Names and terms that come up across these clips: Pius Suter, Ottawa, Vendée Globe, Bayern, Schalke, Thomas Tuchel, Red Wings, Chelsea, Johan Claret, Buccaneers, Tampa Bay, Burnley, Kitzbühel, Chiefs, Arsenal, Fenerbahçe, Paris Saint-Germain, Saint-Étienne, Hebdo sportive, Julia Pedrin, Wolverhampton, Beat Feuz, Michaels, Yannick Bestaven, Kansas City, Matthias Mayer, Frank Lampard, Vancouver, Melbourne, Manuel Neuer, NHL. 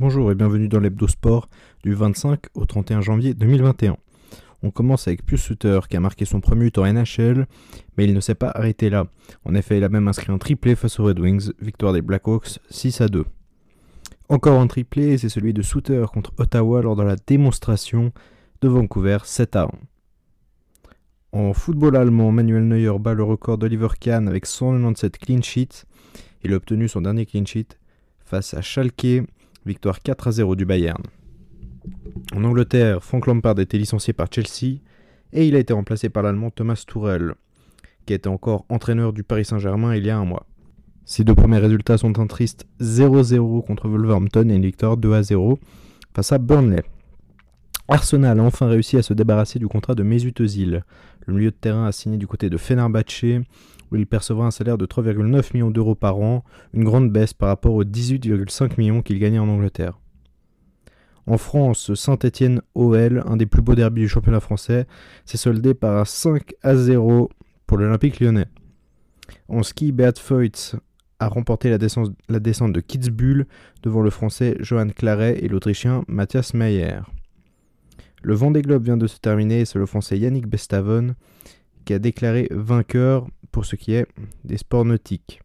Bonjour et bienvenue dans l'Hebdo Sport du 25 au 31 janvier 2021. On commence avec Pius Suter qui a marqué son premier but en NHL, mais il ne s'est pas arrêté là. En effet, il a même inscrit un triplé face aux Red Wings, victoire des Blackhawks 6-2. Encore un triplé, c'est celui de Suter contre Ottawa lors de la démonstration de Vancouver 7-1. En football allemand, Manuel Neuer bat le record d'Oliver Kahn avec 197 clean sheets. Il a obtenu son dernier clean sheet face à Schalke, victoire 4-0 du Bayern. En Angleterre, Frank Lampard a été licencié par Chelsea et il a été remplacé par l'Allemand Thomas Tuchel, qui était encore entraîneur du Paris Saint-Germain il y a un mois. Ses deux premiers résultats sont un triste 0-0 contre Wolverhampton et une victoire 2-0 face à Burnley. Arsenal a enfin réussi à se débarrasser du contrat de Mesut Özil. Le milieu de terrain a signé du côté de Fenerbahçe, où il percevra un salaire de 3,9 millions d'euros par an, une grande baisse par rapport aux 18,5 millions qu'il gagnait en Angleterre. En France, Saint-Étienne OL, un des plus beaux derbys du championnat français, s'est soldé par un 5-0 pour l'Olympique lyonnais. En ski, Beat Feuz a remporté la descente de Kitzbühel devant le français Johan Claret et l'autrichien Matthias Mayer. Le Vendée Globe vient de se terminer et c'est le français Yannick Bestaven qui a déclaré vainqueur pour ce qui est des sports nautiques.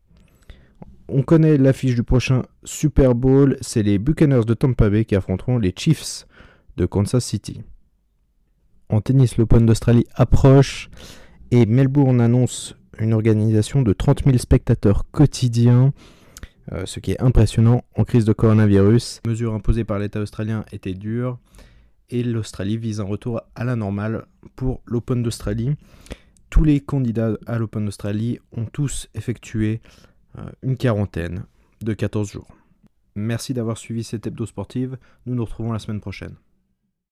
On connaît l'affiche du prochain Super Bowl, c'est les Buccaneers de Tampa Bay qui affronteront les Chiefs de Kansas City. En tennis, l'Open d'Australie approche et Melbourne annonce une organisation de 30 000 spectateurs quotidiens, ce qui est impressionnant en crise de coronavirus. Les mesures imposées par l'État australien étaient dures et l'Australie vise un retour à la normale pour l'Open d'Australie. Tous les candidats à l'Open d'Australie ont tous effectué une quarantaine de 14 jours. Merci d'avoir suivi cette hebdo sportive. Nous nous retrouvons la semaine prochaine.